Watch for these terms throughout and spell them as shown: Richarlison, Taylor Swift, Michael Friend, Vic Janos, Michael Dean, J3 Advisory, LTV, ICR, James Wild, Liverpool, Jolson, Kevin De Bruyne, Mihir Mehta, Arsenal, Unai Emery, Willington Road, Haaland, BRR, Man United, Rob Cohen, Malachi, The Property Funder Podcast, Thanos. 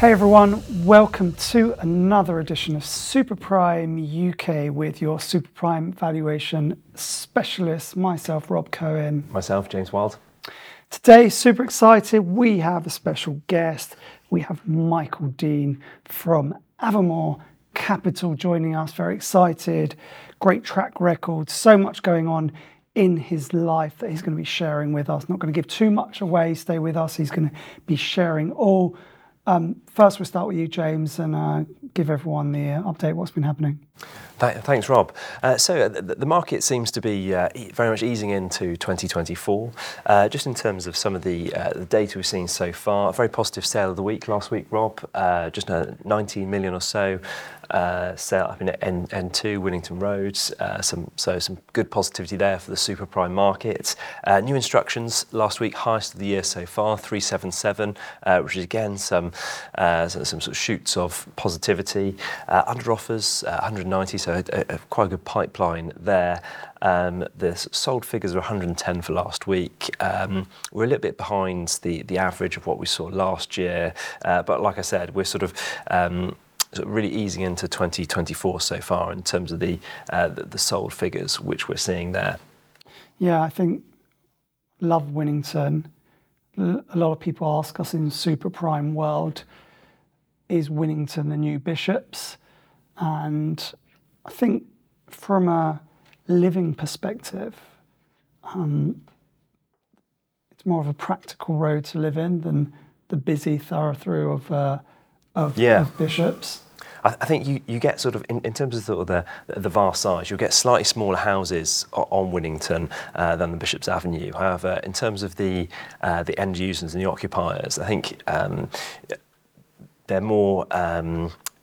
Hey everyone, welcome to another edition of Super-Prime UK with your Super-Prime valuation specialist, myself, Rob Cohen. Myself, James Wild. Today, super excited, we have a special guest. We have Michael Dean from Avamore Capital joining us. Very excited, great track record, so much going on in his life that he's going to be sharing with us. Not going to give too much away, stay with us. He's going to be sharing all. First, we'll start with you, James, and give everyone the update, what's been happening. Thanks, Rob. So the market seems to be very much easing into 2024. Just in terms of some of the data we've seen so far, a very positive sale of the week last week, Rob, just 19 million or so. Sale up in N2, Willington Roads, some good positivity there for the super prime market. New instructions last week, highest of the year so far, 377, which is again some sort of shoots of positivity. Under offers, 190, so a quite a good pipeline there. The sold figures were 110 for last week. We're a little bit behind the average of what we saw last year, but like I said, we're sort of really easing into 2024 so far in terms of the sold figures which we're seeing there. Yeah, I think love Willington. A lot of people ask us in super prime world, is Willington the new Bishops? And I think from a living perspective, it's more of a practical road to live in than the busy thoroughfare of Bishops. I think you get sort of, in terms of sort of the vast size, you'll get slightly smaller houses on Willington than the Bishop's Avenue. However, in terms of the end users and the occupiers, I think they're more,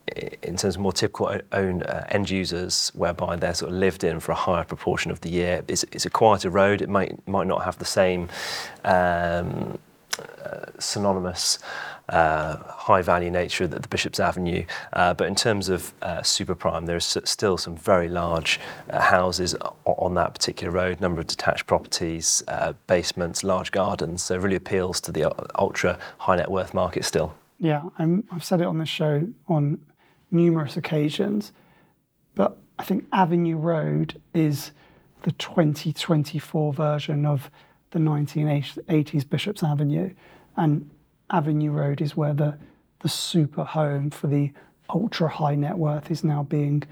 in terms of more typical own end users, whereby they're sort of lived in for a higher proportion of the year. It's a quieter road, it might not have the same synonymous high value nature that the Bishop's Avenue, but in terms of super prime, there's still some very large houses on that particular road, number of detached properties, basements, large gardens, so it really appeals to the ultra high net worth market still. Yeah, I've said it on this show on numerous occasions, but I think Avenue Road is the 2024 version of the 1980s Bishop's Avenue, and Avenue Road is where the super home for the ultra high net worth is now being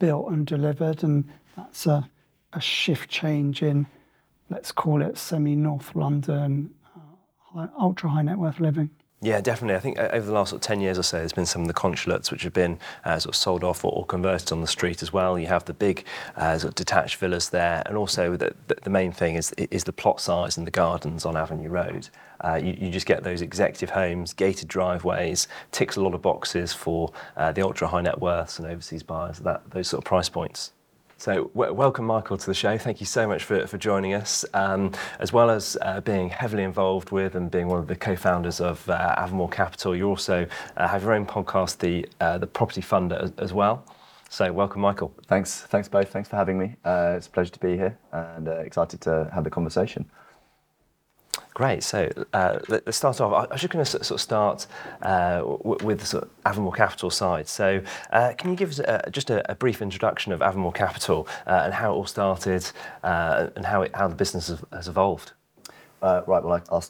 built and delivered, and that's a shift change in, let's call it, semi-North London ultra high net worth living. Yeah, definitely. I think over the last sort of 10 years or so, there's been some of the consulates which have been sort of sold off or converted on the street as well. You have the big sort of detached villas there, and also the main thing is the plot size and the gardens on Avenue Road. You just get those executive homes, gated driveways, ticks a lot of boxes for the ultra high net worths and overseas buyers, those sort of price points. So welcome, Michael, to the show. Thank you so much for joining us, as well as being heavily involved with and being one of the co-founders of Avamore Capital. You also have your own podcast, the Property Funder, as well. So welcome, Michael. Thanks both. Thanks for having me. It's a pleasure to be here, and excited to have the conversation. Great. So let's start off. I was just going to sort of start with the sort of Avamore Capital side. So can you give us just a brief introduction of Avamore Capital and how it all started and how the business has evolved? Right. Well, I'll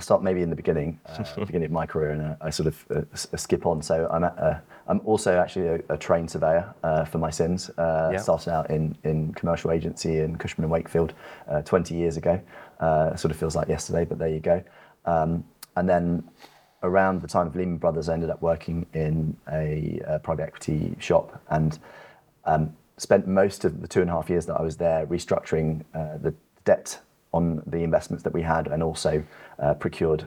start maybe in the beginning, beginning of my career, and I sort of skip on. So I'm also actually a trained surveyor for my sins. Started out in commercial agency in Cushman and Wakefield 20 years ago. Sort of feels like yesterday, but there you go. And then around the time of Lehman Brothers, I ended up working in a private equity shop, and spent most of the 2.5 years that I was there restructuring the debt on the investments that we had, and also procured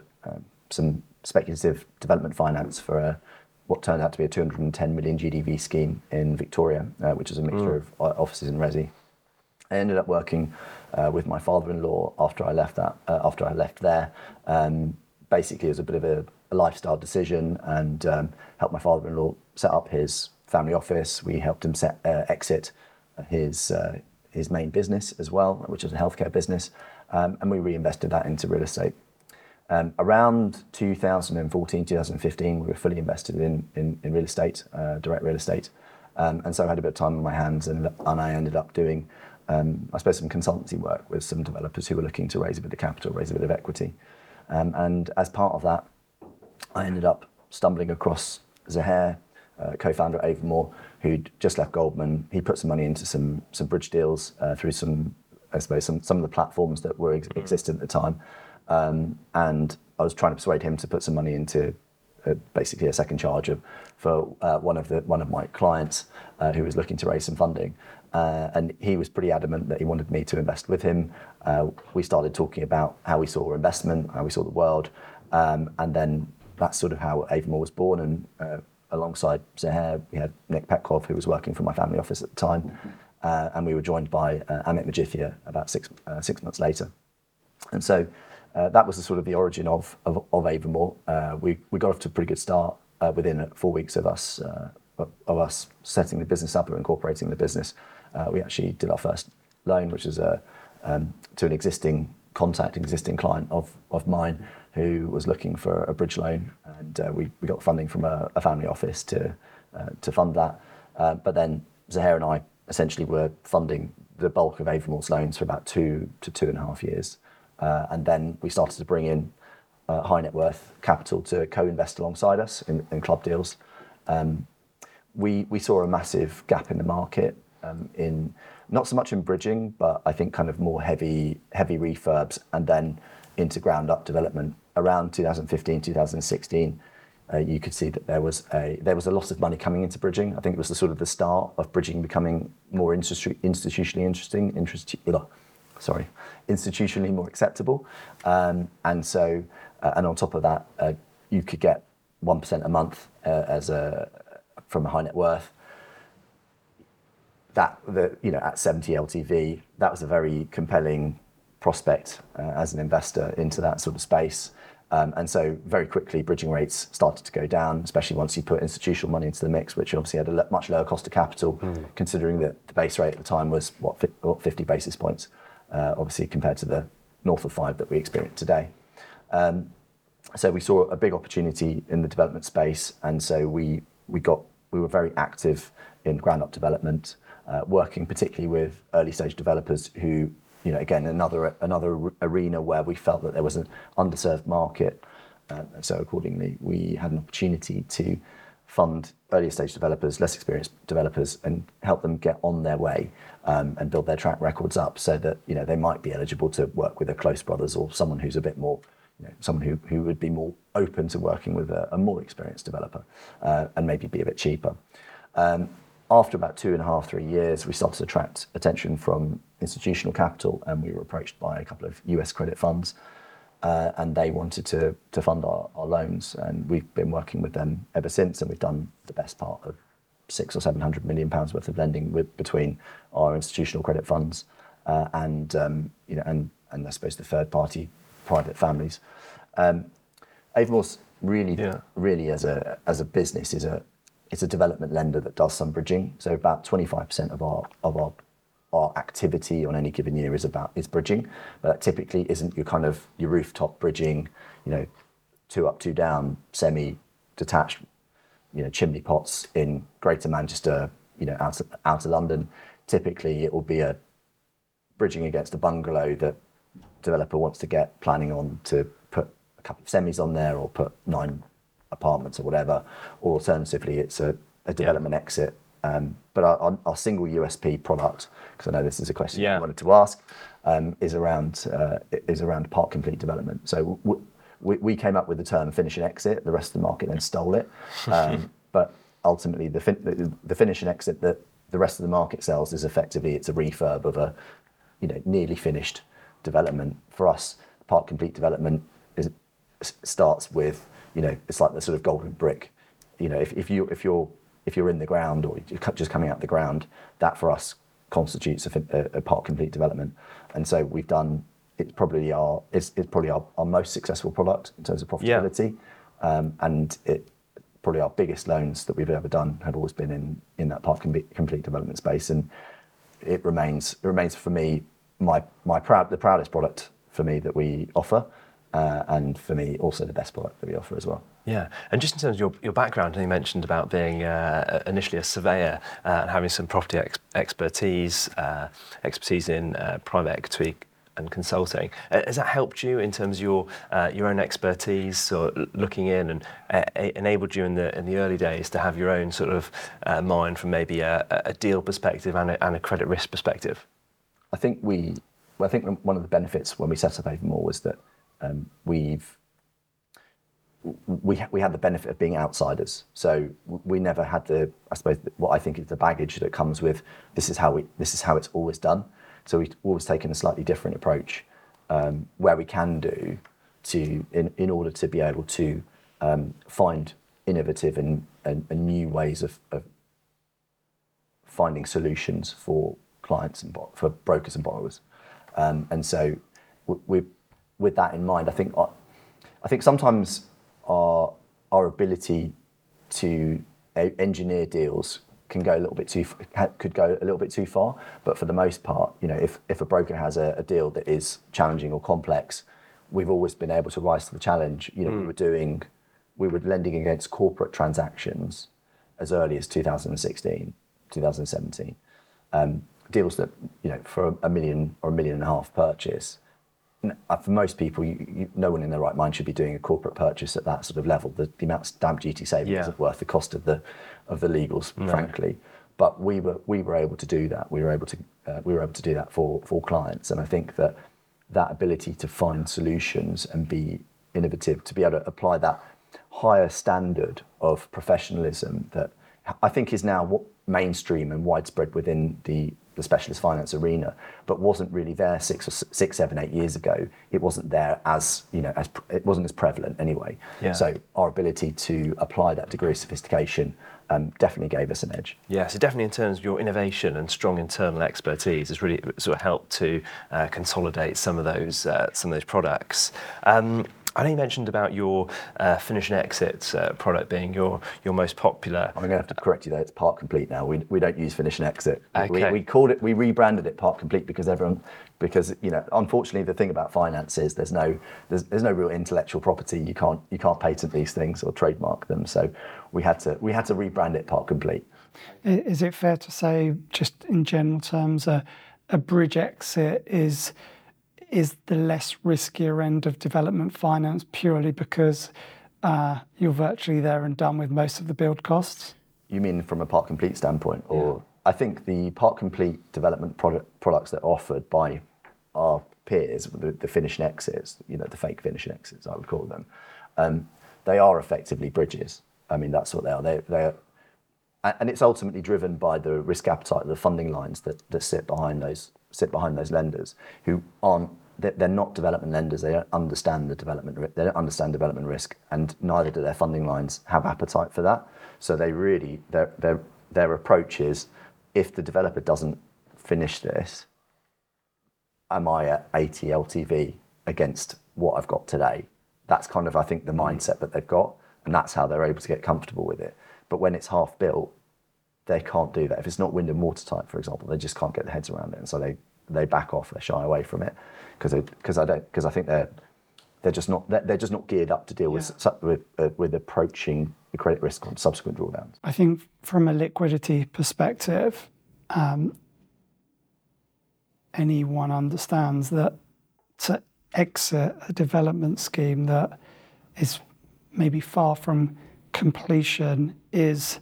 some speculative development finance for what turned out to be a 210 million GDV scheme in Victoria, which is a mixture of offices and resi. I ended up working with my father-in-law after I left there. Basically, it was a bit of a lifestyle decision, and helped my father-in-law set up his family office. We helped him exit his main business as well, which was a healthcare business, and we reinvested that into real estate. Around 2014, 2015, we were fully invested in real estate, direct real estate. And so I had a bit of time on my hands, and I ended up doing, I suppose, some consultancy work with some developers who were looking to raise a bit of capital, raise a bit of equity. And as part of that, I ended up stumbling across Zahir, co-founder at Avamore, who'd just left Goldman. He put some money into some bridge deals through some, I suppose, some of the platforms that were existent at the time. And I was trying to persuade him to put some money into basically a second charge for one of my clients who was looking to raise some funding. And he was pretty adamant that he wanted me to invest with him. We started talking about how we saw investment, how we saw the world. And then that's sort of how Avamore was born. And alongside Zahir, we had Nick Petkov, who was working for my family office at the time. And we were joined by Amit Majithia about six months later. And so that was the sort of the origin of Avamore. We got off to a pretty good start within 4 weeks of us setting the business up or incorporating the business. We actually did our first loan, which is to an existing client of mine who was looking for a bridge loan, and we got funding from a family office to fund that. But then Zahir and I essentially were funding the bulk of Avamore's loans for about 2 to 2.5 years. And then we started to bring in high net worth capital to co-invest alongside us in club deals. We saw a massive gap in the market, in not so much in bridging, but I think kind of more heavy refurbs and then into ground up development. Around 2015, 2016, you could see that there was a lot of money coming into bridging. I think it was the sort of the start of bridging becoming more institutionally interesting. Institutionally more acceptable, and so and on top of that, you could get 1% a month from a high net worth. At 70 LTV, that was a very compelling prospect as an investor into that sort of space, and so very quickly bridging rates started to go down, especially once you put institutional money into the mix, which obviously had a much lower cost of capital, considering that the base rate at the time was 50 basis points. Obviously compared to the north of 5 that we experience today. So we saw a big opportunity in the development space, and so we were very active in ground-up development, working particularly with early-stage developers who, again, another arena where we felt that there was an underserved market. And so accordingly, we had an opportunity to fund earlier-stage developers, less experienced developers, and help them get on their way and build their track records up, so that they might be eligible to work with a Close Brothers or someone who's a bit more, someone who would be more open to working with a more experienced developer and maybe be a bit cheaper. After about 2.5 to 3 years, we started to attract attention from institutional capital, and we were approached by a couple of US credit funds. And they wanted to fund our loans, and we've been working with them ever since, and we've done the best part of £600 or £700 million worth of lending between our institutional credit funds and I suppose the third party private families. Avamore's really as a business is a development lender that does some bridging. So about 25% of our activity on any given year is bridging, but that typically isn't your rooftop bridging, 2 up, 2 down, semi-detached, chimney pots in Greater Manchester, outer London. Typically, it will be a bridging against a bungalow that developer wants to get planning on to put a couple of semis on there, or put 9 apartments or whatever. Or alternatively, it's a development exit. But our single USP product, because I know this is a question you wanted to ask, is around part complete development. So we came up with the term finish and exit. The rest of the market then stole it. But ultimately, the finish and exit that the rest of the market sells is effectively it's a refurb of a nearly finished development. For us, part complete development starts with it's like the sort of golden brick. If you're in the ground or just coming out the ground, that for us constitutes a part complete development. And so we've done, it's probably our most successful product in terms of profitability. And probably our biggest loans that we've ever done have always been in that part complete development space. And it remains for me, the proudest product for me that we offer. and for me, also the best product that we offer as well. Yeah, and just in terms of your background, you mentioned about being initially a surveyor and having some property expertise in private equity and consulting. Has that helped you in terms of your own expertise, or looking in, and enabled you in the early days to have your own sort of mind from maybe a deal perspective and a credit risk perspective? I think one of the benefits when we set up Avamore was that we had the benefit of being outsiders. So we never had the, I suppose, what I think is the baggage that comes with this is how it's always done. So we've always taken a slightly different approach where we can do to in order to be able to find innovative and new ways of finding solutions for clients and for brokers and borrowers. And so we with that in mind, I think sometimes our ability to engineer deals could go a little bit too far. But for the most part, you know, if a broker has a deal that is challenging or complex, we've always been able to rise to the challenge. You know, we were lending against corporate transactions as early as 2016, 2017, deals that, you know, for $1 million or $1.5 million purchase. For most people, no one in their right mind should be doing a corporate purchase at that sort of level. The amount of stamp duty savings isn't worth the cost of the legals, frankly. But we were able to do that. We were able to do that for clients. And I think that ability to find solutions and be innovative, to be able to apply that higher standard of professionalism that I think is now what mainstream and widespread within the specialist finance arena, but wasn't really there 6, 7, 8 years ago. It wasn't there it wasn't as prevalent anyway. Yeah. So our ability to apply that degree of sophistication definitely gave us an edge. Yeah, so definitely in terms of your innovation and strong internal expertise has really sort of helped to consolidate some of those products. I know you mentioned about your finish and exit product being your most popular. I'm going to have to correct you there. It's Part Complete now. We don't use finish and exit. Okay. We called it. We rebranded it Part Complete because you know, unfortunately, the thing about finance is there's no real intellectual property. You can't patent these things or trademark them. So we had to rebrand it Part Complete. Is it fair to say, just in general terms, a bridge exit is the less riskier end of development finance, purely because you're virtually there and done with most of the build costs? You mean from a Part Complete standpoint? Or I think the Part Complete development products that are offered by our peers, the finish and exits, you know, the fake finish and exits, I would call them, they are effectively bridges. I mean, that's what they are. They are, and it's ultimately driven by the risk appetite of the funding lines that sit behind those lenders, who aren't. They're not development lenders. They don't understand the development. They don't understand development risk, and neither do their funding lines have appetite for that. So they really their approach is, if the developer doesn't finish this, am I at 80 LTV against what I've got today? That's kind of, I think, the mindset that they've got, and that's how they're able to get comfortable with it. But when it's half built, they can't do that. If it's not wind and water tight, for example, they just can't get their heads around it, and so they back off, they shy away from it, because I think they're just not geared up to deal with approaching the credit risk on subsequent drawdowns. I think from a liquidity perspective, anyone understands that to exit a development scheme that is maybe far from completion is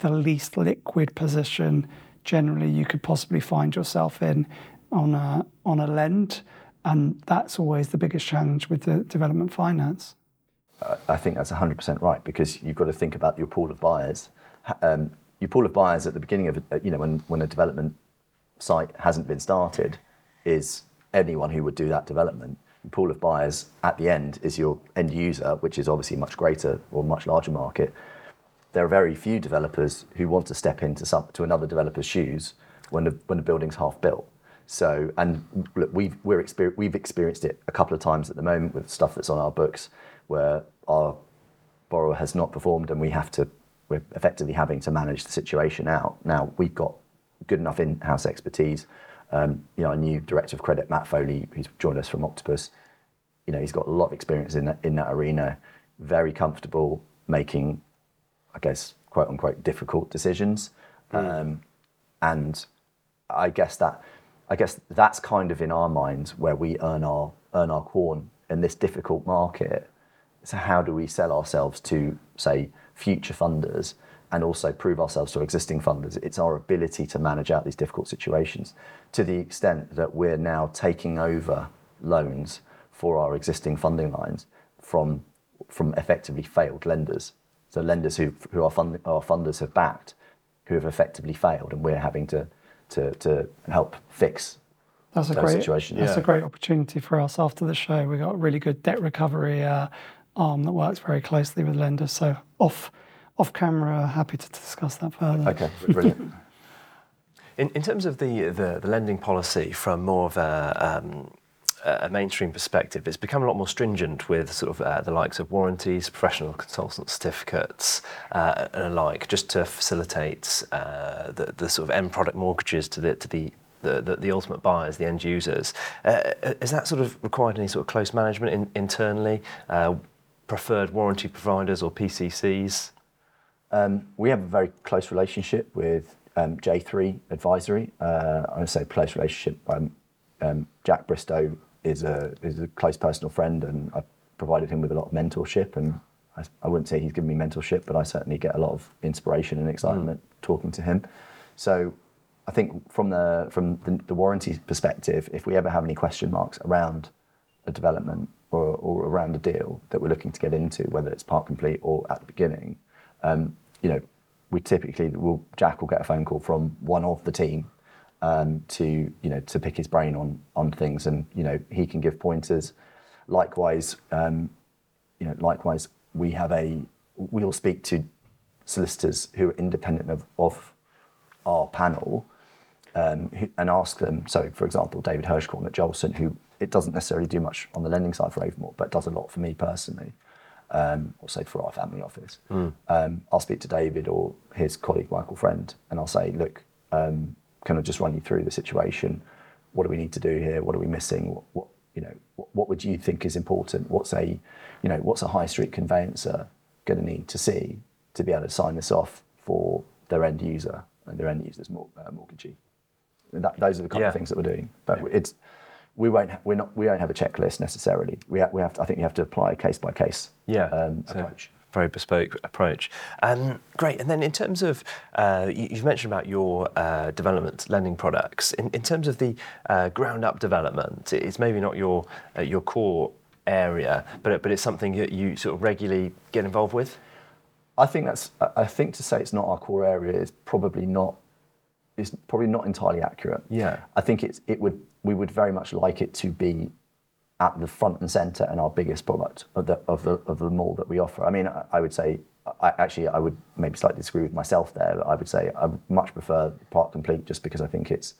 the least liquid position generally you could possibly find yourself in on a lend, and that's always the biggest challenge with the development finance. I think that's 100% right, because you've got to think about your pool of buyers. Your pool of buyers at the beginning of, you know, when a development site hasn't been started, is anyone who would do that development. Your pool of buyers at the end is your end user, which is obviously much greater or much larger market. There are very few developers who want to step into another developer's shoes when the building's half built. So, and look, we've experienced it a couple of times at the moment with stuff that's on our books, where our borrower has not performed, and we're effectively having to manage the situation out. Now, we've got good enough in-house expertise. You know, our new director of credit, Matt Foley, who's joined us from Octopus, you know, he's got a lot of experience in that arena, very comfortable making, I guess, quote unquote, difficult decisions. And I guess that's kind of in our minds where we earn our corn in this difficult market. So how do we sell ourselves to, say, future funders and also prove ourselves to existing funders? It's our ability to manage out these difficult situations to the extent that we're now taking over loans for our existing funding lines from effectively failed lenders. So lenders who our funders have backed, who have effectively failed, and we're having to help fix situation. That's a great opportunity for us after the show. We got a really good debt recovery arm that works very closely with lenders. So off camera, happy to discuss that further. Okay, brilliant. In terms of the lending policy from more of a mainstream perspective, it's become a lot more stringent with sort of the likes of warranties, professional consultant certificates, and alike, just to facilitate the sort of end product mortgages to the ultimate buyers, the end users. Has that sort of required any sort of close management internally? Preferred warranty providers or PCCs? We have a very close relationship with J3 Advisory. I would say close relationship. Jack Bristow is a close personal friend, and I've provided him with a lot of mentorship. And I wouldn't say he's given me mentorship, but I certainly get a lot of inspiration and excitement talking to him. So I think from the warranty perspective, if we ever have any question marks around a development or around a deal that we're looking to get into, whether it's part complete or at the beginning, you know, we typically Jack will get a phone call from one of the team to pick his brain on things, and you know, he can give pointers. Likewise, we'll speak to solicitors who are independent of our panel, and ask them. So, for example, David Hirschkorn at Jolson, who it doesn't necessarily do much on the lending side for Avamore, but does a lot for me personally, or say for our family office. I'll speak to David or his colleague Michael Friend, and I'll say, look, can I just run you through the situation? What do we need to do here? What are we missing? What would you think is important? What's a high street conveyancer going to need to see to be able to sign this off for their end user? And their end users mortgagee. Those are the kind of things that we're doing. But we won't have a checklist necessarily. I think you have to apply a case by case approach. Very bespoke approach. Great. And then in terms of you've mentioned about your development lending products. In terms of the ground up development, it's maybe not your core area, but it's something that you sort of regularly get involved with. I think to say it's not our core area is probably not entirely accurate. Yeah. I think we would very much like it to be at the front and centre and our biggest product of the mall that we offer. I mean, I would say I would maybe slightly disagree with myself there. But I would say I much prefer Part Complete, just because I think it's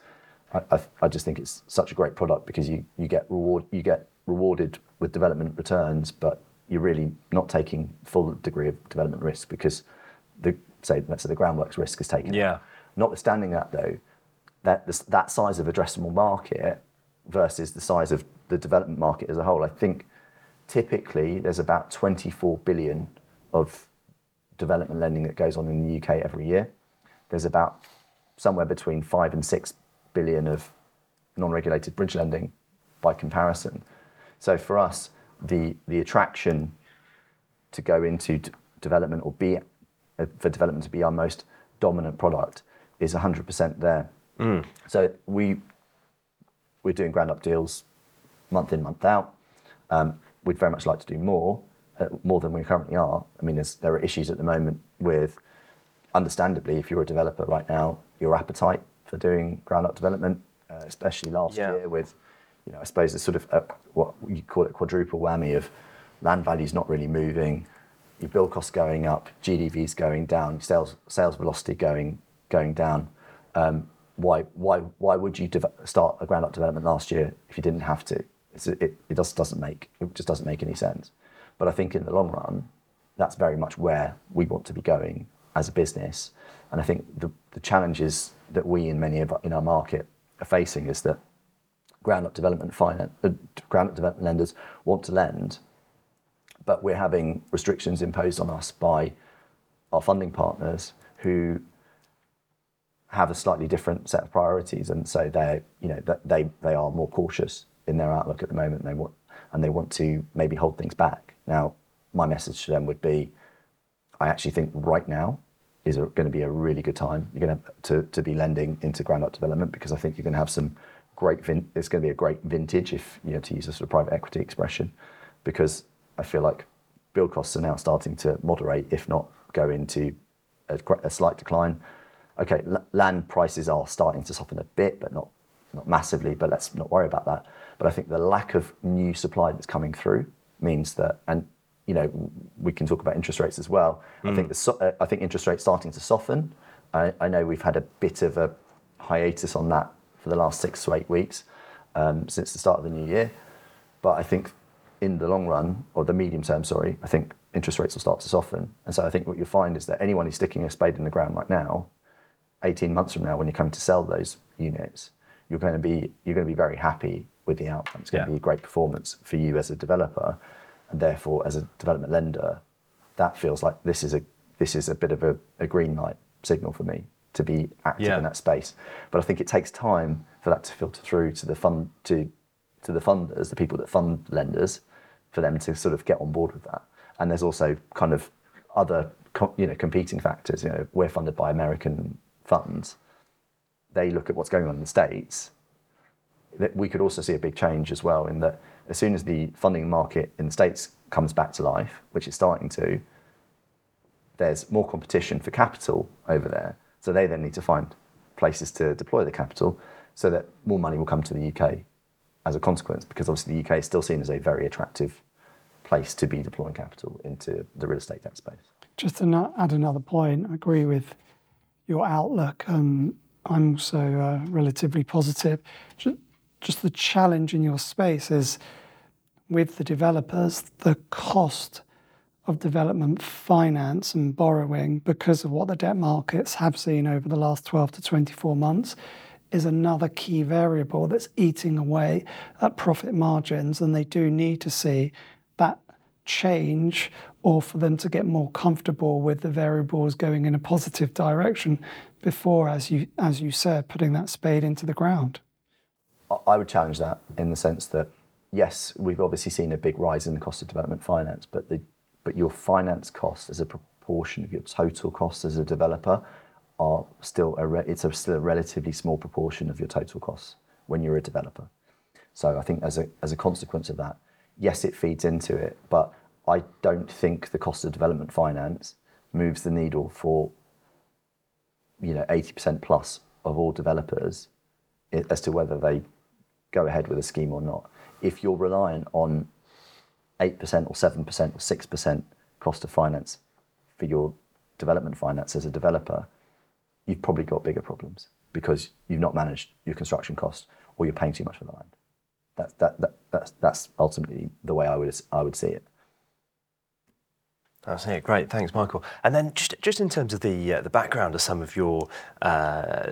such a great product, because you get rewarded with development returns, but you're really not taking full degree of development risk, because let's say the groundworks risk is taken. Yeah. Notwithstanding that, though, that size of addressable market versus the size of the development market as a whole, I think typically there's about 24 billion of development lending that goes on in the UK every year. There's about somewhere between 5 and 6 billion of non-regulated bridge lending by comparison. So for us, the attraction to go into development or be for development to be our most dominant product is 100% there. So we're doing ground up deals month in, month out. We'd very much like to do more than we currently are. I mean, there are issues at the moment with, understandably, if you're a developer right now, your appetite for doing ground up development, especially last year with, you know, I suppose it's sort of what you call it quadruple whammy of land values not really moving, your build costs going up, GDVs going down, sales velocity going down. Why would you start a ground up development last year if you didn't have to? It just doesn't make any sense. But I think in the long run, that's very much where we want to be going as a business. And I think the challenges that we in our market are facing is that ground-up development finance, ground-up development lenders want to lend, but we're having restrictions imposed on us by our funding partners who have a slightly different set of priorities, and so they, you know, they are more cautious in their outlook at the moment. And they want to maybe hold things back. Now, my message to them would be, I actually think right now is going to be a really good time. You're going to be lending into ground-up development, because I think you're going to have some great. It's going to be a great vintage, if you know, to use a sort of private equity expression, because I feel like build costs are now starting to moderate, if not go into a slight decline. Okay, land prices are starting to soften a bit, but not massively. But let's not worry about that. But I think the lack of new supply that's coming through means that, and you know, we can talk about interest rates as well. Mm. I think interest rates starting to soften. I know we've had a bit of a hiatus on that for the last 6 to 8 weeks since the start of the new year. But I think in the long run, or the medium term, sorry, I think interest rates will start to soften. And so I think what you'll find is that anyone who's sticking a spade in the ground right now, 18 months from now, when you're coming to sell those units, you're going to be very happy with the outcome. It's going to be a great performance for you as a developer. And therefore, as a development lender, that feels like this is a bit of a green light signal for me to be active in that space. But I think it takes time for that to filter through to the fund to the funders, the people that fund lenders, for them to sort of get on board with that. And there's also kind of other competing factors. You know, we're funded by American funds. They look at what's going on in the States. We could also see a big change as well, in that as soon as the funding market in the States comes back to life, which it's starting to, there's more competition for capital over there. So they then need to find places to deploy the capital, so that more money will come to the UK as a consequence, because obviously the UK is still seen as a very attractive place to be deploying capital into the real estate debt space. Just to add another point, I agree with your outlook, and I'm also relatively positive. Just the challenge in your space is, with the developers, the cost of development finance and borrowing, because of what the debt markets have seen over the last 12 to 24 months, is another key variable that's eating away at profit margins. And they do need to see that change, or for them to get more comfortable with the variables going in a positive direction before, as you said, putting that spade into the ground. I would challenge that, in the sense that, yes, we've obviously seen a big rise in the cost of development finance, but your finance costs as a proportion of your total costs as a developer are still still a relatively small proportion of your total costs when you're a developer. So I think as a consequence of that, yes, it feeds into it, but I don't think the cost of development finance moves the needle for 80% plus of all developers as to whether they go ahead with a scheme or not. If you're reliant on 8% or 7% or 6% cost of finance for your development finance as a developer, you've probably got bigger problems, because you've not managed your construction costs, or you're paying too much for the land. That's ultimately the way I would see it. I see it. Great, thanks, Michael. And then just in terms of the background of some of your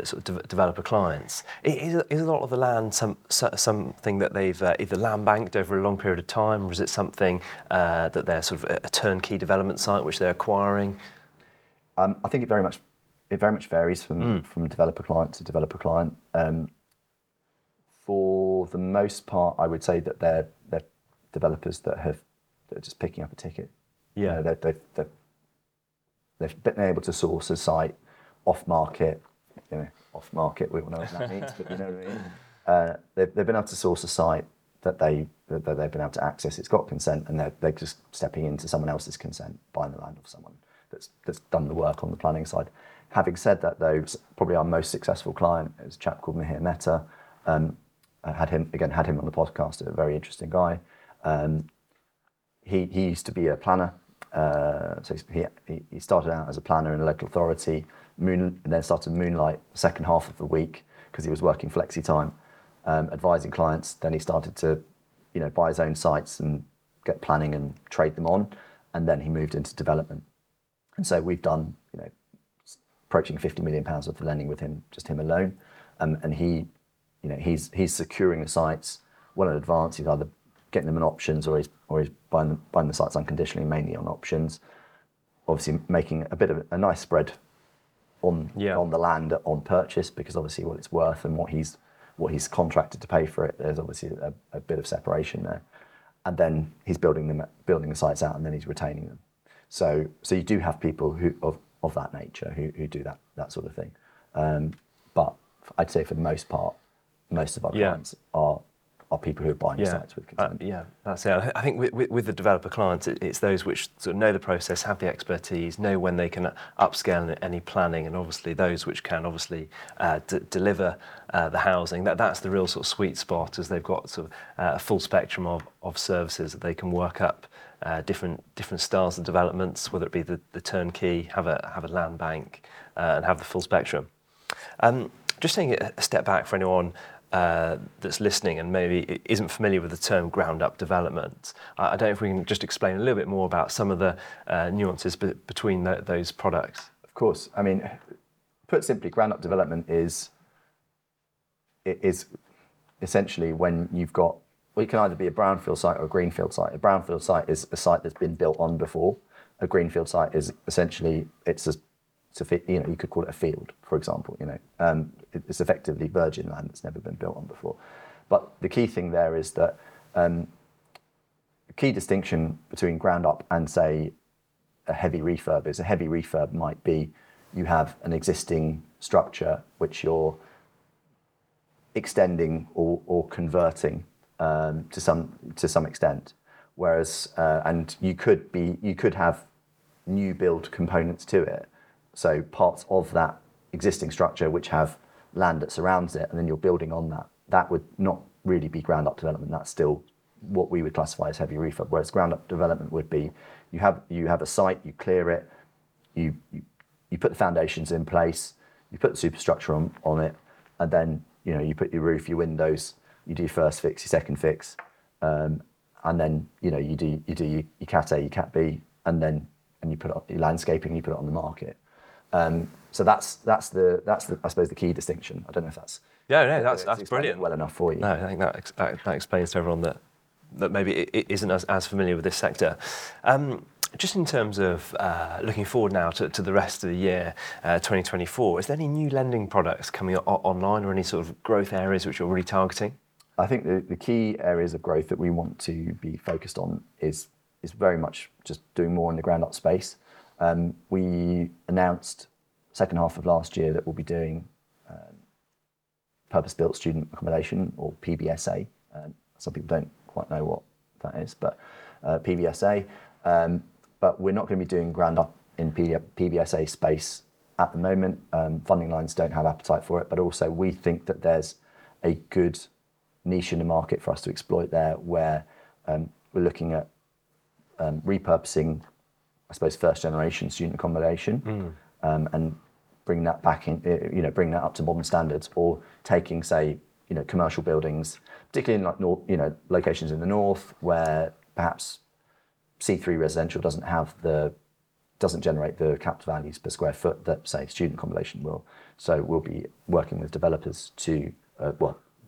sort of developer clients, is a lot of the land something that they've either land banked over a long period of time, or is it something that they're sort of a turnkey development site which they're acquiring? I think it very much varies from developer client to developer client. For the most part, I would say that they're developers that are just picking up a ticket. Yeah, they've been able to source a site off market. Off market. We all know what that means, but you know what I mean. They've been able to source a site that they've been able to access. It's got consent, and they're just stepping into someone else's consent, buying the land off someone that's done the work on the planning side. Having said that, though, probably our most successful client is a chap called Mihir Mehta. I had him on the podcast. A very interesting guy. He used to be a planner. So he started out as a planner in a local authority, and then started Moonlight the second half of the week, because he was working flexi time, advising clients. Then he started to, buy his own sites and get planning and trade them on, and then he moved into development. And so we've done, approaching £50 million worth of lending with him, just him alone, and he you know, he's securing the sites well in advance. He's either getting them on options or he's buying the sites unconditionally, mainly on options. Obviously, making a bit of a nice spread on the land on purchase, because obviously what it's worth and what he's contracted to pay for it, there's obviously a bit of separation there. And then he's building the sites out, and then he's retaining them. So you do have people who of that nature who do that sort of thing. But I'd say for the most part, most of our clients are people who are buying sites with consent. That's it. I think with the developer clients, it's those which sort of know the process, have the expertise, know when they can upscale any planning, and obviously those which can obviously deliver the housing. That's the real sort of sweet spot, as they've got sort of a full spectrum of services that they can work up. Different styles of developments, whether it be the turnkey, have a land bank, and have the full spectrum. Just taking a step back for anyone that's listening and maybe isn't familiar with the term ground-up development, I don't know if we can just explain a little bit more about some of the nuances between those products. Of course. I mean, put simply, ground-up development is essentially when you've got, well, it can either be a brownfield site or a greenfield site. A brownfield site is a site that's been built on before. A greenfield site is essentially, you could call it a field, for example. You know, it's effectively virgin land that's never been built on before. But the key thing there is that the key distinction between ground up and, say, a heavy refurb is a heavy refurb might be you have an existing structure which you're extending or converting to some extent, whereas and you could have new build components to it. So parts of that existing structure which have land that surrounds it, and then you're building on that. That would not really be ground-up development. That's still what we would classify as heavy refurb. Whereas ground-up development would be you have a site, you clear it, you put the foundations in place, you put the superstructure on it, and then you know you put your roof, your windows, you do first fix, your second fix, and then you know you do your Cat A, your Cat B, and you put it on your landscaping, you put it on the market. So that's the I suppose the key distinction. I don't know if that's that's brilliant. Well enough for you. No, I think that explains to everyone that maybe it isn't as familiar with this sector. Just in terms of looking forward now to the rest of the year, 2024, is there any new lending products coming online or any sort of growth areas which you're really targeting? I think the key areas of growth that we want to be focused on is very much just doing more in the ground up space. We announced second half of last year that we'll be doing purpose-built student accommodation, or PBSA. Some people don't quite know what that is, but PBSA. But we're not going to be doing ground up in PBSA space at the moment. Funding lines don't have appetite for it, but also we think that there's a good niche in the market for us to exploit there, where we're looking at repurposing, I suppose, first-generation student accommodation, and bring that back in, you know, bring that up to modern standards, or taking, say, you know, commercial buildings, particularly in like north, you know, locations in the north where perhaps C3 residential doesn't generate the capital values per square foot that, say, student accommodation will. So we'll be working with developers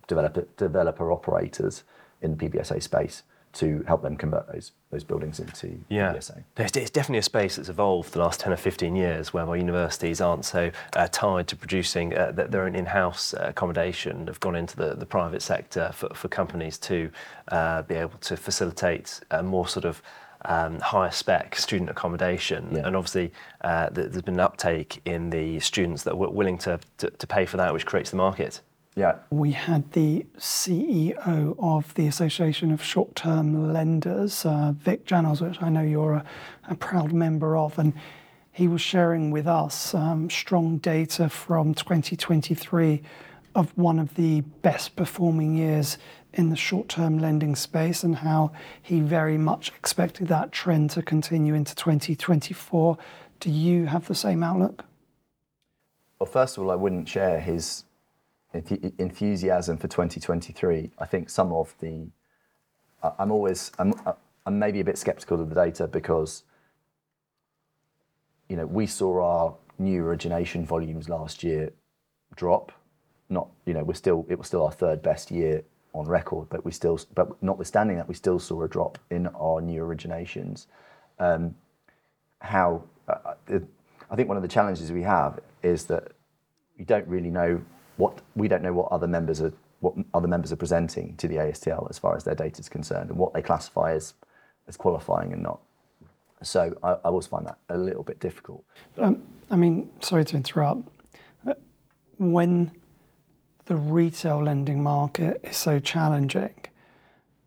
developer operators in the PBSA space, to help them convert those buildings into PBSA. It's definitely a space that's evolved the last 10 or 15 years, where our universities aren't so tied to producing their own in-house accommodation. They've gone into the private sector for companies to be able to facilitate a more sort of higher spec student accommodation, and obviously there's been an uptake in the students that were willing to pay for that, which creates the market. Yeah. We had the CEO of the Association of Short-Term Lenders, Vic Janos, which I know you're a proud member of, and he was sharing with us strong data from 2023 of one of the best performing years in the short-term lending space, and how he very much expected that trend to continue into 2024. Do you have the same outlook? Well, first of all, I wouldn't share his enthusiasm for 2023. I think some of the, I'm maybe a bit sceptical of the data, because, you know, we saw our new origination volumes last year drop, not, you know, we're still, it was still our third best year on record, but we still, but notwithstanding that, we still saw a drop in our new originations. I think one of the challenges we have is that we don't really know what other members are presenting to the ASTL as far as their data is concerned, and what they classify as qualifying and not. So I always find that a little bit difficult. I mean, sorry to interrupt. When the retail lending market is so challenging,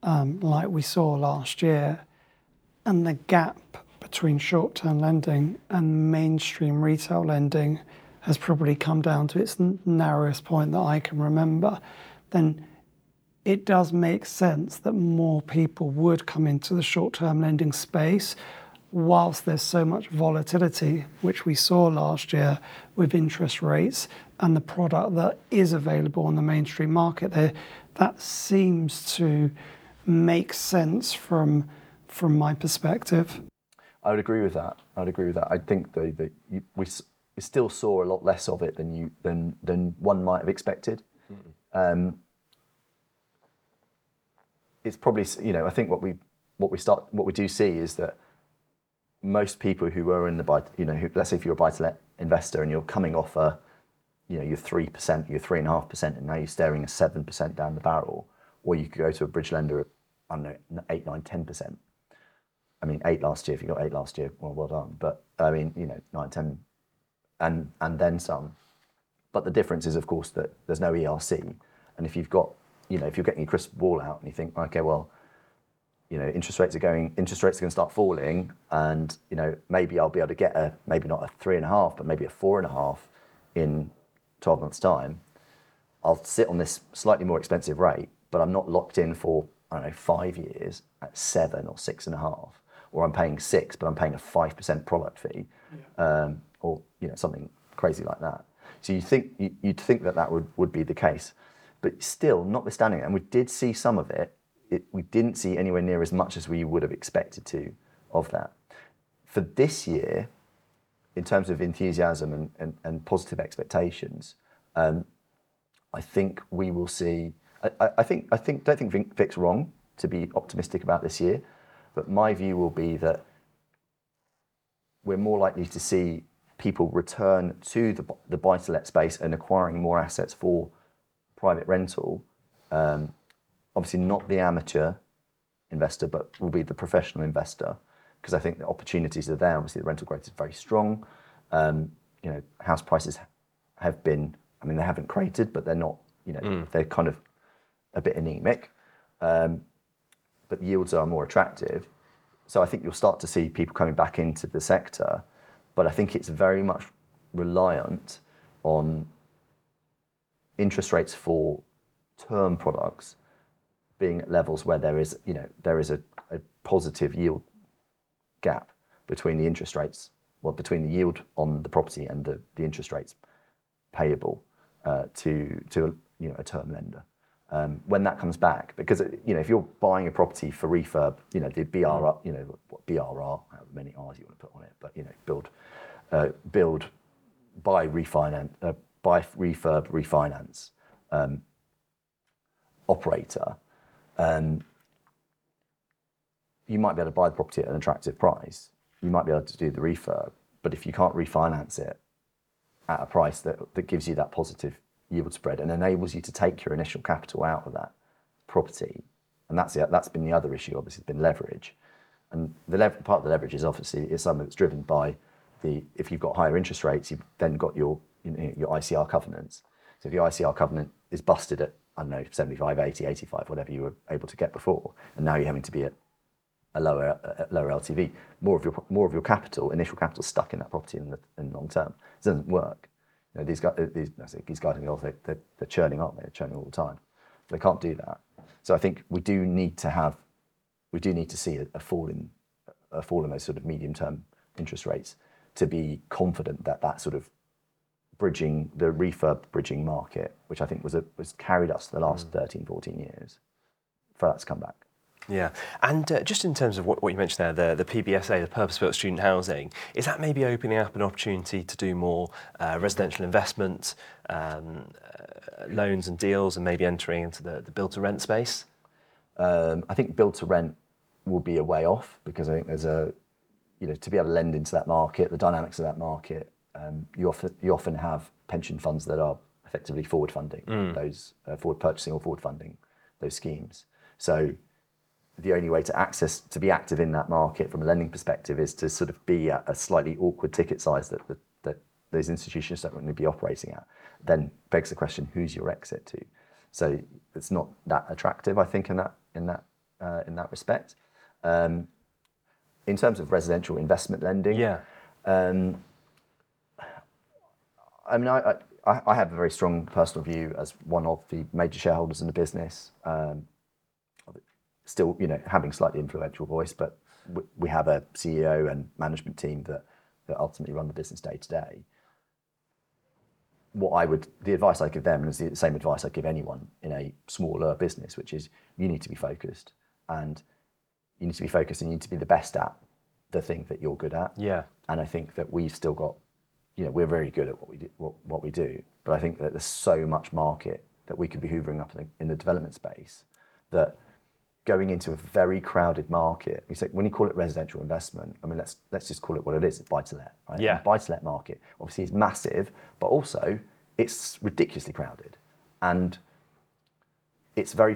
like we saw last year, and the gap between short-term lending and mainstream retail lending has probably come down to its narrowest point that I can remember, then it does make sense that more people would come into the short-term lending space whilst there's so much volatility, which we saw last year with interest rates and the product that is available on the mainstream market there. That seems to make sense from my perspective. I would agree with that. I think that we still saw a lot less of it than one might have expected. It's probably, you know, I think what we do see is that most people who were in the buy, you know, who, let's say if you're a buy-to-let investor and you're coming off a, you know, your 3%, your 3.5%, and now you're staring at 7% down the barrel, or you could go to a bridge lender at, I don't know, 8, 9, 10%. I mean, 8 last year, if you got 8 last year, well done. But I mean, you know, 9, 10, and then some. But the difference is, of course, that there's no ERC. And if you've got, you know, if you're getting your crystal ball out and you think, okay, well, you know, interest rates are going to start falling, and, you know, maybe I'll be able to get a, maybe not a 3.5, but maybe a 4.5 in 12 months' time. I'll sit on this slightly more expensive rate, but I'm not locked in for, I don't know, 5 years at 7 or 6.5, or I'm paying 6, but I'm paying a 5% product fee, or, you know, something crazy like that. So you'd think that would be the case, but still, notwithstanding, and we did see some of it. We didn't see anywhere near as much as we would have expected to of that. For this year, in terms of enthusiasm and positive expectations, I think we will see. I don't think Vic's wrong to be optimistic about this year, but my view will be that we're more likely to see people return to the buy-to-let space and acquiring more assets for private rental. Obviously not the amateur investor, but will be the professional investor, because I think the opportunities are there. Obviously, the rental growth is very strong. You know, house prices have been, I mean, they haven't cratered, but they're not, you know, they're kind of a bit anemic. But yields are more attractive. So I think you'll start to see people coming back into the sector, but I think it's very much reliant on interest rates for term products being at levels where there is, you know, there is a positive yield gap between the interest rates, well, between the yield on the property and the interest rates payable to a term lender. When that comes back, because, you know, if you're buying a property for refurb, you know, the BRR, you know, what BRR, however many R's you want to put on it, but, you know, buy, refurb, refinance, operator, you might be able to buy the property at an attractive price. You might be able to do the refurb, but if you can't refinance it at a price that gives you that positive yield spread and enables you to take your initial capital out of that property, and that's been the other issue. Obviously, it's been leverage, and the part of the leverage is obviously something that's driven by if you've got higher interest rates, you've then got your ICR covenants. So if your ICR covenant is busted at, I don't know, 75, 80, 85, whatever you were able to get before, and now you're having to be at a lower LTV, more of your capital, initial capital, stuck in that property in long term. It doesn't work. You know, these guys in the office, they're churning, aren't they? They're churning all the time. They can't do that. So I think we do need to see a fall in those sort of medium term interest rates to be confident that sort of bridging, the refurb bridging market, which I think was carried us the last 13, 14 years, for that to come back. Yeah, and just in terms of what you mentioned there, the PBSA, the purpose-built student housing, is that maybe opening up an opportunity to do more residential investment, loans and deals, and maybe entering into the build-to-rent space? I think build-to-rent will be a way off, because I think there's a, to be able to lend into that market, the dynamics of that market, you often have pension funds that are effectively forward funding, those forward purchasing or forward funding, those schemes. So the only way to be active in that market from a lending perspective is to sort of be at a slightly awkward ticket size that those institutions don't really be operating at. Then begs the question, who's your exit to? So it's not that attractive, I think, in that respect. In terms of residential investment lending, I have a very strong personal view as one of the major shareholders in the business. Still, having slightly influential voice, but we have a CEO and management team that ultimately run the business day to day. The advice I give them is the same advice I give anyone in a smaller business, which is you need to be focused, and you need to be the best at the thing that you're good at. Yeah. And I think that we've still got, we're very good at what we do, but I think that there's so much market that we could be hoovering up in the development space that going into a very crowded market, when you call it residential investment, let's just call it what it is. It's buy-to-let, right? Yeah. The buy-to-let market obviously is massive, but also it's ridiculously crowded, and it's a very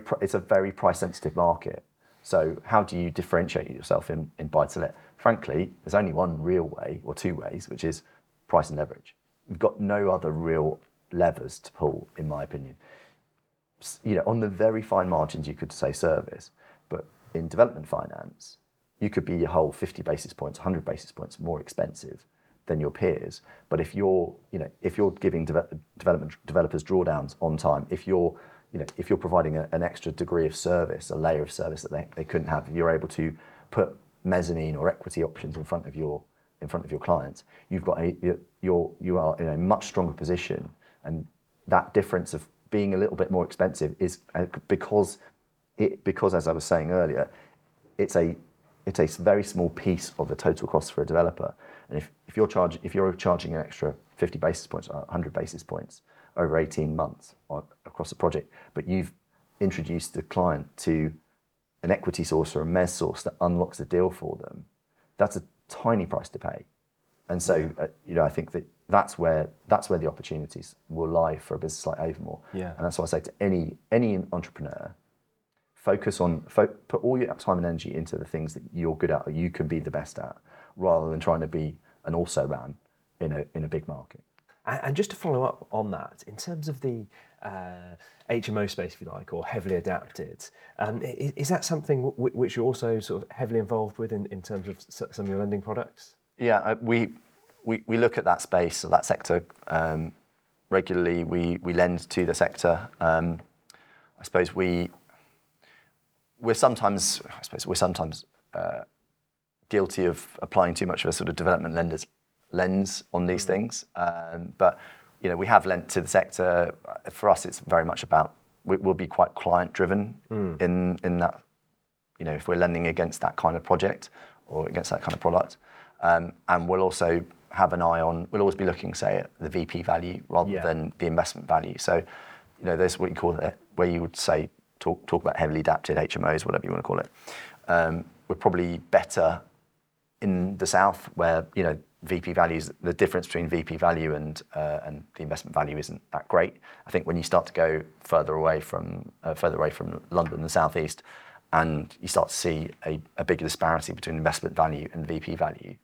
price-sensitive market. So how do you differentiate yourself in buy-to-let? Frankly, there's only one real way, or two ways, which is price and leverage. We've got no other real levers to pull, in my opinion. On the very fine margins, you could say service, but in development finance, you could be your whole 50 basis points, 100 basis points more expensive than your peers. But if you're giving developers drawdowns on time, if you're providing an extra degree of service, a layer of service that they couldn't have, you're able to put mezzanine or equity options in front of your clients, you are in a much stronger position, and that difference of being a little bit more expensive is because as I was saying earlier, it's a very small piece of the total cost for a developer, and if you're charging an extra 50 basis points or 100 basis points over 18 months across a project, but you've introduced the client to an equity source or a mezz source that unlocks the deal for them, that's a tiny price to pay. And so I think that's where the opportunities will lie for a business like Avamore. Yeah. And that's why I say to any entrepreneur, put all your time and energy into the things that you're good at or you can be the best at, rather than trying to be an also-ran in a big market. And just to follow up on that, in terms of the HMO space, if you like, or heavily adapted, is that something which you're also sort of heavily involved with in terms of some of your lending products? Yeah, we look at that space, or that sector, regularly. We lend to the sector. I suppose we're sometimes guilty of applying too much of a sort of development lender's lens on these things, but we have lent to the sector. For us, it's very much about we'll be quite client driven in that, if we're lending against that kind of project or against that kind of product, and we'll also have an eye on. We'll always be looking, say, at the VP value rather than the investment value. So, there's what you call it, where you would say talk about heavily adapted HMOs, whatever you want to call it. We're probably better in the south, where VP values, the difference between VP value and the investment value isn't that great. I think when you start to go further away from London and the southeast, and you start to see a bigger disparity between investment value and VP value,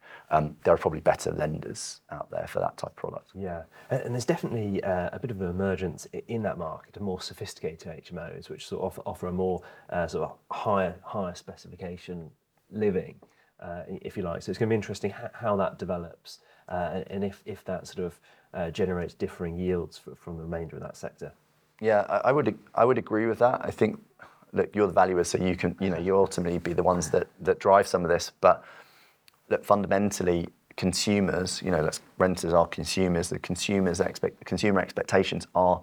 there are probably better lenders out there for that type of product. Yeah, and there's definitely a bit of an emergence in that market of more sophisticated HMOs, which sort of offer a more sort of higher specification living, if you like. So it's going to be interesting how that develops, and if that sort of generates differing yields from the remainder of that sector. Yeah, I would agree with that. I think, look, you're the valuer, so you can you ultimately be the ones that drive some of this. But look, fundamentally, consumers, renters are consumers. The consumer expectations are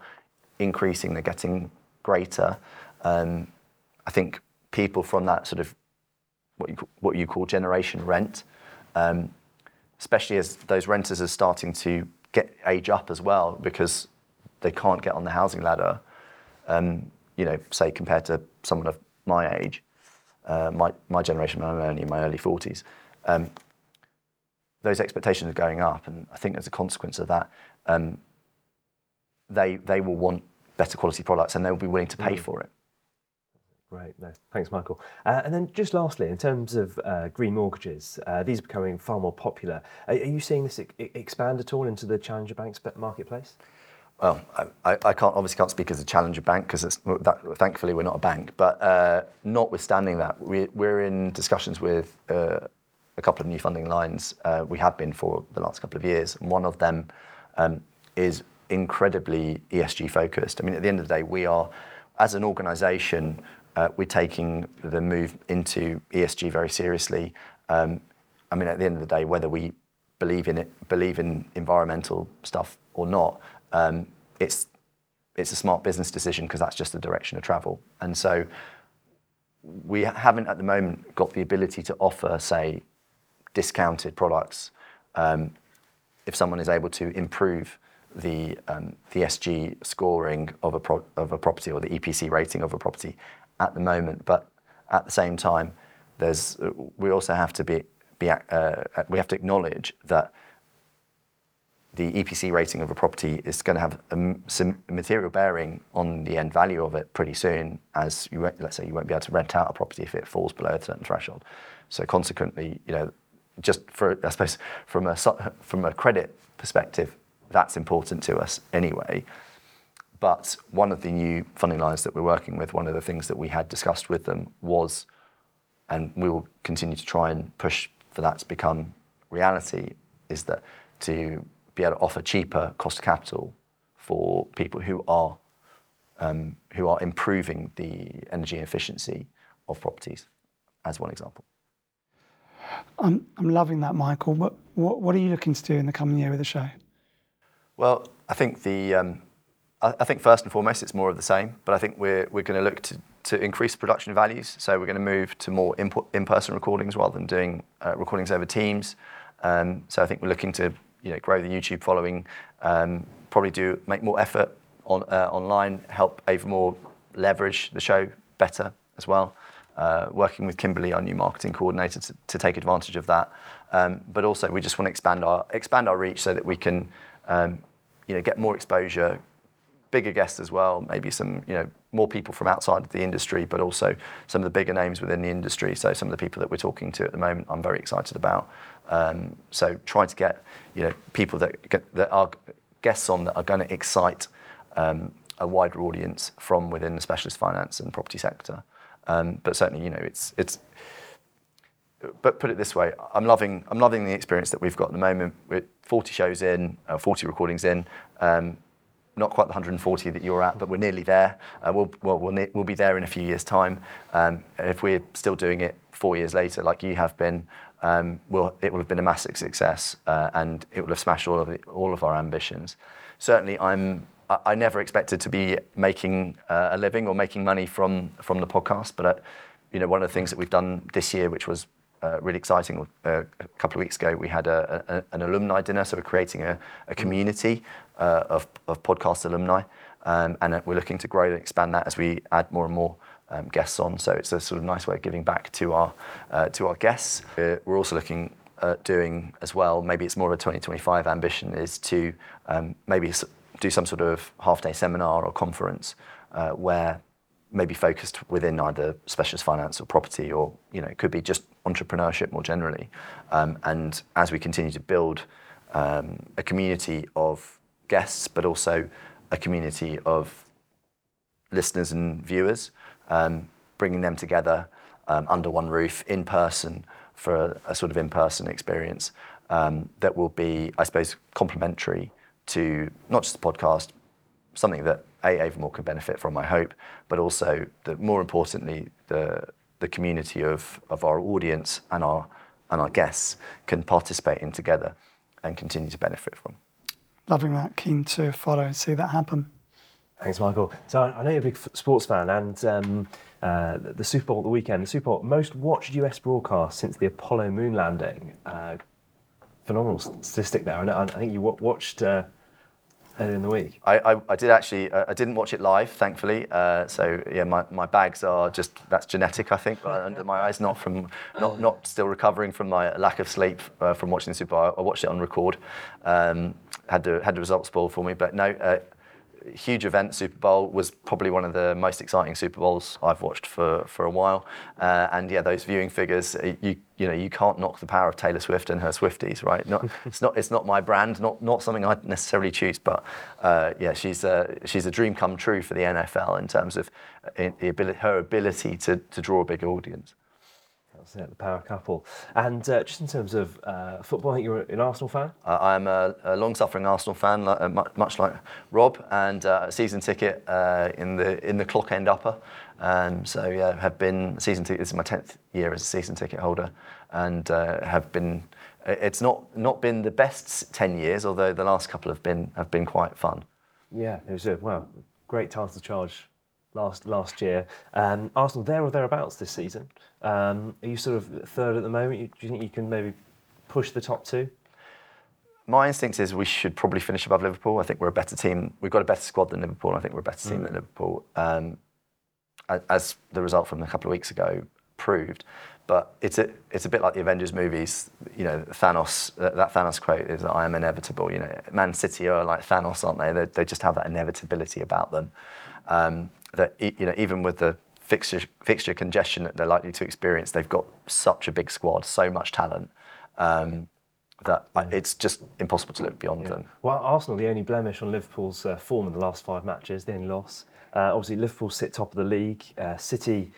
increasing. They're getting greater. I think people from that sort of what you call generation rent, especially as those renters are starting to get age up as well because they can't get on the housing ladder, say compared to someone of my age, my generation, I'm only in my early 40s, those expectations are going up, and I think as a consequence of that, they will want better quality products and they'll be willing to pay for it. Great, no, thanks, Michael. And then just lastly, in terms of green mortgages, these are becoming far more popular. Are you seeing this expand at all into the challenger banks marketplace? Well, I obviously can't speak as a challenger bank because thankfully we're not a bank, but notwithstanding that, we're in discussions with a couple of new funding lines. We have been for the last couple of years. And one of them is incredibly ESG focused. I mean, at the end of the day, we are, as an organisation, we're taking the move into ESG very seriously. I mean, at the end of the day, whether we believe in environmental stuff or not, it's a smart business decision because that's just the direction of travel. And so we haven't at the moment got the ability to offer, say, discounted products. If someone is able to improve the ESG scoring of a property or the EPC rating of a property at the moment, but at the same time, we have to acknowledge that the EPC rating of a property is going to have some material bearing on the end value of it pretty soon, as you won't be able to rent out a property if it falls below a certain threshold. So consequently, from a credit perspective, that's important to us anyway. But one of the new funding lines that we're working with, one of the things that we had discussed with them was, and we will continue to try and push for that to become reality, is that to be able to offer cheaper cost of capital for people who are improving the energy efficiency of properties, as one example. I'm loving that, Michael. What are you looking to do in the coming year with the show? Well, I think I think first and foremost it's more of the same, but I think we're going to look to increase production values. So we're going to move to more in-person recordings rather than doing recordings over Teams. So I think we're looking to grow the YouTube following, probably make more effort online, help Avamore leverage the show better as well. Working with Kimberly, our new marketing coordinator, to take advantage of that. But also we just want to expand our reach so that we can get more exposure, bigger guests as well, maybe some more people from outside of the industry, but also some of the bigger names within the industry. So some of the people that we're talking to at the moment, I'm very excited about. So trying to get people that are guests on that are going to excite a wider audience from within the specialist finance and property sector. But certainly, it's. But put it this way, I'm loving the experience that we've got at the moment. We're 40 shows in, 40 recordings in. Not quite the 140 that you're at, but we're nearly there. We'll be there in a few years' time. And if we're still doing it 4 years later, like you have been, it will have been a massive success, and it will have smashed all of our ambitions. Certainly, I never expected to be making a living or making money from the podcast, but one of the things that we've done this year, which was really exciting. A couple of weeks ago, we had an alumni dinner, so we're creating a community of podcast alumni, and we're looking to grow and expand that as we add more and more guests on. So it's a sort of nice way of giving back to our guests. We're also looking at doing as well, maybe it's more of a 2025 ambition, is to maybe do some sort of half-day seminar or conference where maybe focused within either specialist finance or property, or it could be just entrepreneurship more generally. And as we continue to build a community of guests, but also a community of listeners and viewers, bringing them together under one roof in person for a sort of in-person experience that will be, I suppose, complementary to not just the podcast, something that Avamore can benefit from, I hope, but also, more importantly, the community of our audience and our guests can participate in together and continue to benefit from. Loving that, keen to follow and see that happen. Thanks, Michael. So I know you're a big sports fan, and the Super Bowl at the weekend, the Super Bowl, most watched US broadcast since the Apollo moon landing. Phenomenal statistic there. And I think you watched earlier in the week. I did actually. I didn't watch it live, thankfully. So yeah, my bags are just, that's genetic, I think, under my eyes, not from not still recovering from my lack of sleep from watching the Super Bowl. I watched it on record. Had the results spoiled for me, but no. Huge event. Super Bowl was probably one of the most exciting Super Bowls I've watched for a while, and yeah, those viewing figures. You know, you can't knock the power of Taylor Swift and her Swifties, right? It's not my brand, not something I necessarily choose, but yeah, she's a dream come true for the NFL in terms of her ability to draw a big audience. That's it, the power couple. And just in terms of football, I think you're an Arsenal fan? I'm a long-suffering Arsenal fan, much like Rob, and a season ticket in the clock end upper. So yeah, have been season ticket. This is my 10th year as a season ticket holder, and have been. It's not been the best 10 years, although the last couple have been quite fun. Yeah, it was great time to charge. Last year, Arsenal there or thereabouts this season. Are you sort of third at the moment? Do you think you can maybe push the top two? My instinct is we should probably finish above Liverpool. I think we're a better team. We've got a better squad than Liverpool. And I think we're a better team than Liverpool, as the result from a couple of weeks ago proved. But it's a bit like the Avengers movies. You know, Thanos. That Thanos quote is, "I am inevitable." You know, Man City are like Thanos, aren't they? They just have that inevitability about them. That, you know, even with the fixture congestion that they're likely to experience, they've got such a big squad, so much talent, that it's just impossible to look beyond them. Well, Arsenal, the only blemish on Liverpool's form in the last 5 matches, the only loss. Obviously, Liverpool sit top of the league. City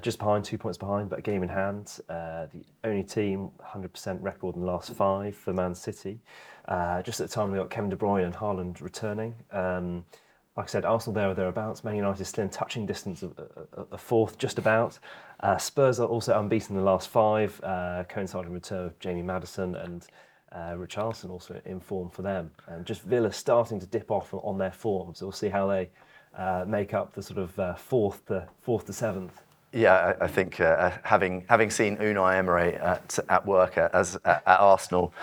just behind, 2 points behind, but a game in hand. The only team, 100% record in the last 5 for Man City. Just at the time we got Kevin De Bruyne and Haaland returning. Like I said, Arsenal there or thereabouts. Man United still in touching distance of a fourth, just about. Spurs are also unbeaten in the last 5, coinciding with the return of Jamie Maddison and Richarlison also in form for them. And just Villa starting to dip off on their form, so we'll see how they make up the sort of fourth to 7th. Yeah, I think having seen Unai Emery at work at Arsenal.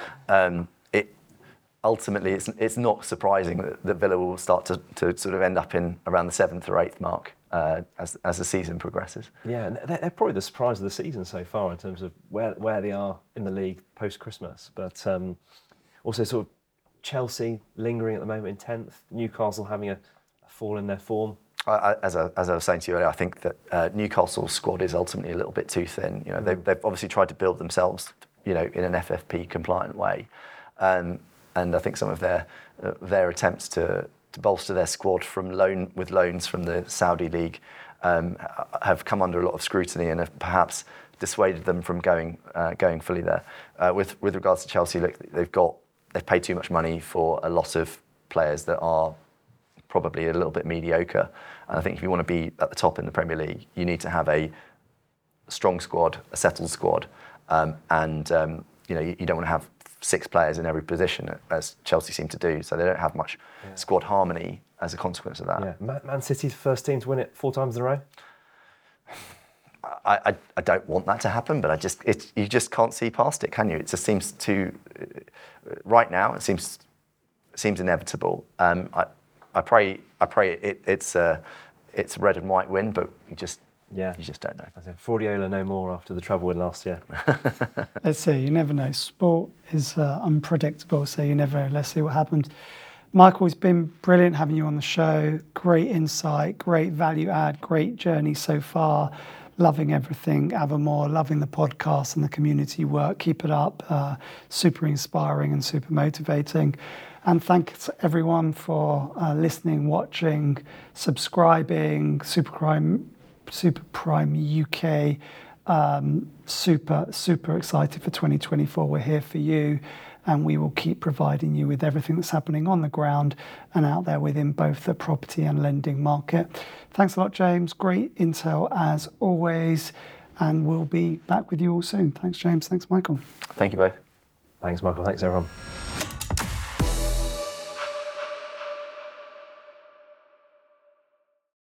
Ultimately, it's not surprising that Villa will start to sort of end up in around the 7th or 8th mark as the season progresses. Yeah, and they're probably the surprise of the season so far in terms of where they are in the league post-Christmas. But also sort of Chelsea lingering at the moment in 10th, Newcastle having a fall in their form. As I was saying to you earlier, I think that Newcastle's squad is ultimately a little bit too thin. You know, they've obviously tried to build themselves, you know, in an FFP-compliant way. And I think some of their attempts to bolster their squad with loans from the Saudi League have come under a lot of scrutiny and have perhaps dissuaded them from going fully there. With regards to Chelsea, look, they've paid too much money for a lot of players that are probably a little bit mediocre. And I think if you want to be at the top in the Premier League, you need to have a strong squad, a settled squad, and you know you don't want to have 6 players in every position, as Chelsea seem to do, so they don't have much squad harmony as a consequence of that. Yeah. Man City, the first team to win it 4 times in a row? I don't want that to happen, but you just can't see past it, can you? It just seems to... Right now, it seems inevitable. I pray it's a red and white win, but you just... Yeah, you just don't know. Fraudiola no more after the treble win last year. Let's see, you never know. Sport is unpredictable, so you never know. Let's see what happens. Michael, it's been brilliant having you on the show. Great insight, great value add, great journey so far. Loving everything, Avamore, loving the podcast and the community work. Keep it up. Super inspiring and super motivating. And thanks everyone for listening, watching, subscribing, Super-Prime UK, super excited for 2024. We're here for you, and we will keep providing you with everything that's happening on the ground and out there within both the property and lending market. Thanks a lot, James. Great intel as always, and we'll be back with you all soon. Thanks, James. Thanks, Michael. Thank you both. Thanks, Michael. Thanks, everyone.